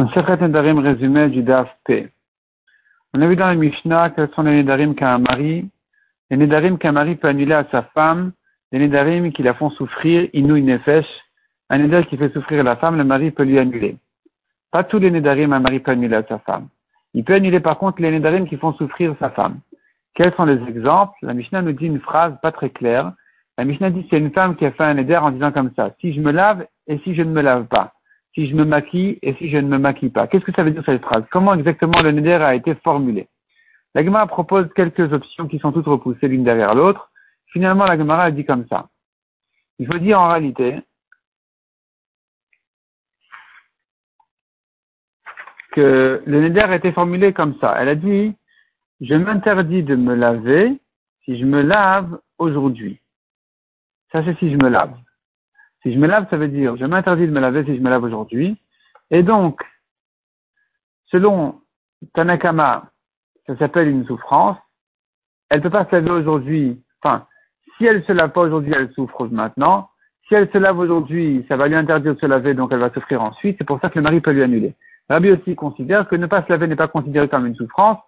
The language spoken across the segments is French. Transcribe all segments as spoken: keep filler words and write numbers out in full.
Nédarim résumé du D A F P. On a vu dans la Mishnah quels sont les Nédarim qu'a un mari. Les Nédarim qu'un mari peut annuler à sa femme, les Nédarim qui la font souffrir, Inouy Nefesh, un Néder qui fait souffrir la femme, le mari peut lui annuler. Pas tous les Nédarim un mari peut annuler à sa femme. Il peut annuler par contre les Nédarim qui font souffrir sa femme. Quels sont les exemples? La Mishnah nous dit une phrase pas très claire. La Mishnah dit c'est une femme qui a fait un Néder en disant comme ça, si je me lave et si je ne me lave pas. Si je me maquille et si je ne me maquille pas. Qu'est-ce que ça veut dire cette phrase? Comment exactement le neder a été formulé? La Gemara propose quelques options qui sont toutes repoussées l'une derrière l'autre. Finalement, la Gemara a dit comme ça. Il faut dire en réalité que le neder a été formulé comme ça. Elle a dit, je m'interdis de me laver si je me lave aujourd'hui. Ça, c'est si je me lave. Si je me lave, ça veut dire, je m'interdis de me laver si je me lave aujourd'hui. Et donc, selon Tana Kama, ça s'appelle une souffrance. Elle ne peut pas se laver aujourd'hui. Enfin, si elle ne se lave pas aujourd'hui, elle souffre maintenant. Si elle se lave aujourd'hui, ça va lui interdire de se laver, donc elle va souffrir ensuite. C'est pour ça que le mari peut lui annuler. Rabbi aussi considère que ne pas se laver n'est pas considéré comme une souffrance.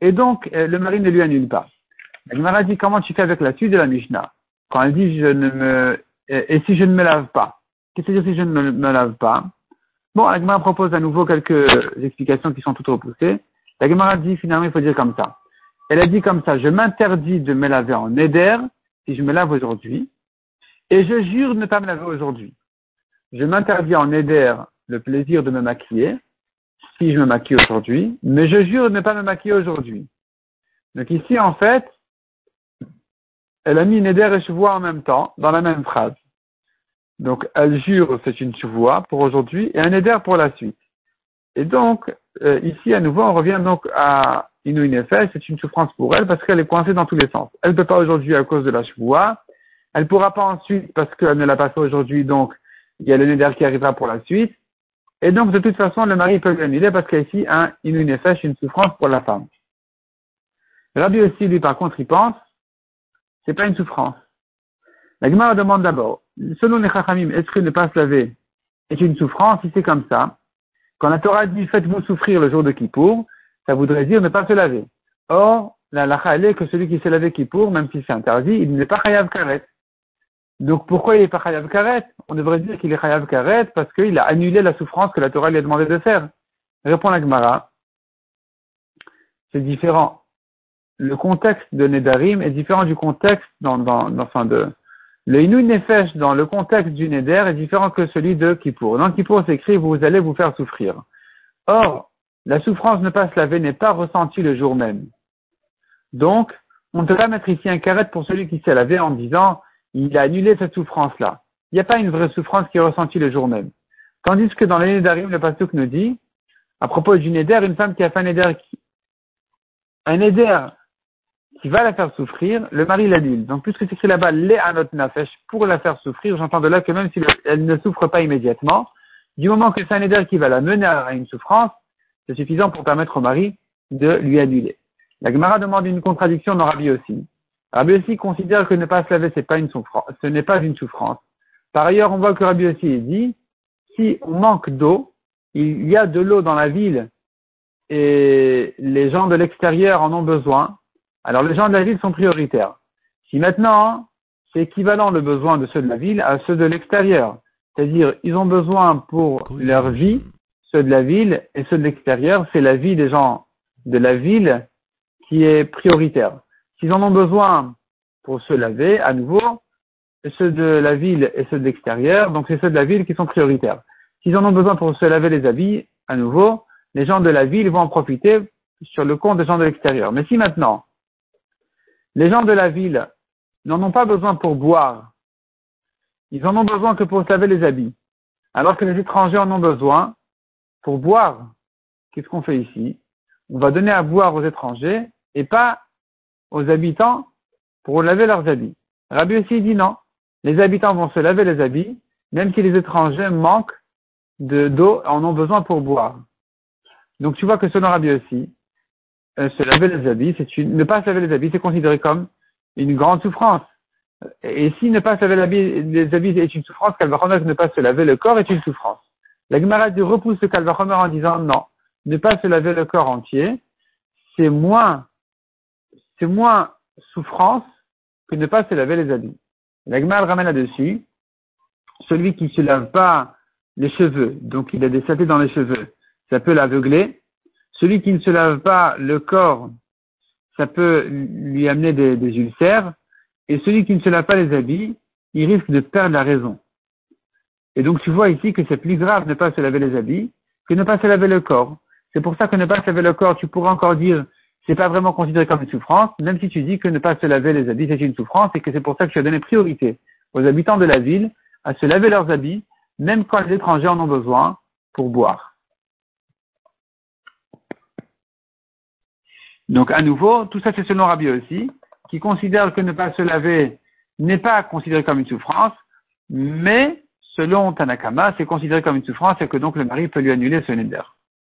Et donc, le mari ne lui annule pas. La Gemara dit, comment tu fais avec la suite de la Mishnah? Quand elle dit, je ne me... Et si je ne me lave pas? Qu'est-ce que si je ne me, me lave pas? Bon, la Gemara propose à nouveau quelques explications qui sont toutes repoussées. La Gemara dit, finalement, il faut dire comme ça. Elle a dit comme ça, je m'interdis de me laver en neder si je me lave aujourd'hui, et je jure de ne pas me laver aujourd'hui. Je m'interdis en neder le plaisir de me maquiller, si je me maquille aujourd'hui, mais je jure de ne pas me maquiller aujourd'hui. Donc ici, en fait, elle a mis neder et chevoua en même temps, dans la même phrase. Donc, elle jure, c'est une chevoua pour aujourd'hui et un neder pour la suite. Et donc, euh, ici, à nouveau, on revient donc à Inouy Nefesh, c'est une souffrance pour elle parce qu'elle est coincée dans tous les sens. Elle ne peut pas aujourd'hui à cause de la chevoua, elle ne pourra pas ensuite parce qu'elle ne l'a pas fait aujourd'hui, donc il y a le neder qui arrivera pour la suite. Et donc, de toute façon, le mari peut l'annuler parce qu'il y a ici un Inouy Nefesh, une souffrance pour la femme. Rabbi aussi, lui, par contre, il pense, c'est pas une souffrance. La Gemara demande d'abord, selon les Chachamim, est-ce que ne pas se laver est une souffrance? Si c'est comme ça, quand la Torah dit faites-vous souffrir le jour de Kippour, ça voudrait dire ne pas se laver. Or, la halacha elle est que celui qui s'est lavé Kippour, même si c'est interdit, il n'est pas Chayav Karet. Donc pourquoi il n'est pas Chayav Karet? On devrait dire qu'il est Chayav Karet parce qu'il a annulé la souffrance que la Torah lui a demandé de faire. Répond la Gemara, c'est différent. Le contexte de Nédarim est différent du contexte dans, dans, dans enfin de, le Inouy Nefesh dans le contexte du Néder est différent que celui de Kippour. Dans Kippour, c'est écrit, vous allez vous faire souffrir. Or, la souffrance ne pas se laver n'est pas ressentie le jour même. Donc, on ne peut pas mettre ici un karet pour celui qui s'est lavé en disant, il a annulé cette souffrance-là. Il n'y a pas une vraie souffrance qui est ressentie le jour même. Tandis que dans le Nédarim, le pasuk nous dit, à propos du Néder, une femme qui a fait un Néder, un Néder, qui va la faire souffrir, le mari l'annule. Donc, puisque c'est écrit là-bas, les anot nafesh, pour la faire souffrir, j'entends de là que même si elle ne souffre pas immédiatement, du moment que c'est un neder qui va la mener à une souffrance, c'est suffisant pour permettre au mari de lui annuler. La Gemara demande une contradiction dans Rabbi Yossi. Rabbi Yossi considère que ne pas se laver, c'est pas une souffrance, ce n'est pas une souffrance. Par ailleurs, on voit que Rabbi Yossi dit, si on manque d'eau, il y a de l'eau dans la ville et les gens de l'extérieur en ont besoin, alors les gens de la ville sont prioritaires. Si maintenant, c'est équivalent le besoin de ceux de la ville à ceux de l'extérieur. C'est-à-dire, ils ont besoin pour leur vie, ceux de la ville et ceux de l'extérieur, c'est la vie des gens de la ville qui est prioritaire. S'ils en ont besoin pour se laver, à nouveau, ceux de la ville et ceux de l'extérieur, donc c'est ceux de la ville qui sont prioritaires. S'ils en ont besoin pour se laver les habits, à nouveau, les gens de la ville vont en profiter sur le compte des gens de l'extérieur. Mais si maintenant, les gens de la ville n'en ont pas besoin pour boire. Ils en ont besoin que pour se laver les habits. Alors que les étrangers en ont besoin pour boire. Qu'est-ce qu'on fait ici? On va donner à boire aux étrangers et pas aux habitants pour laver leurs habits. Rabbi aussi dit non. Les habitants vont se laver les habits, même si les étrangers manquent de, d'eau, en ont besoin pour boire. Donc tu vois que selon Rabbi aussi, Euh, se laver les habits, c'est une, ne pas se laver les habits, c'est considéré comme une grande souffrance. Et si ne pas se laver les habits est une souffrance, Kal vakhomer ne pas se laver le corps est une souffrance. La Gemara repousse le Kal vakhomer en disant non, ne pas se laver le corps entier, c'est moins, c'est moins souffrance que ne pas se laver les habits. La Gemara ramène là-dessus, celui qui ne se lave pas les cheveux, donc il a des saletés dans les cheveux, ça peut l'aveugler. Celui qui ne se lave pas le corps, ça peut lui amener des, des ulcères. Et celui qui ne se lave pas les habits, il risque de perdre la raison. Et donc tu vois ici que c'est plus grave ne pas se laver les habits que ne pas se laver le corps. C'est pour ça que ne pas se laver le corps, tu pourras encore dire c'est pas vraiment considéré comme une souffrance, même si tu dis que ne pas se laver les habits c'est une souffrance et que c'est pour ça que tu as donné priorité aux habitants de la ville à se laver leurs habits, même quand les étrangers en ont besoin pour boire. Donc à nouveau, tout ça c'est selon Rabbi aussi, qui considère que ne pas se laver n'est pas considéré comme une souffrance, mais selon Tana Kama, c'est considéré comme une souffrance et que donc le mari peut lui annuler ce neder.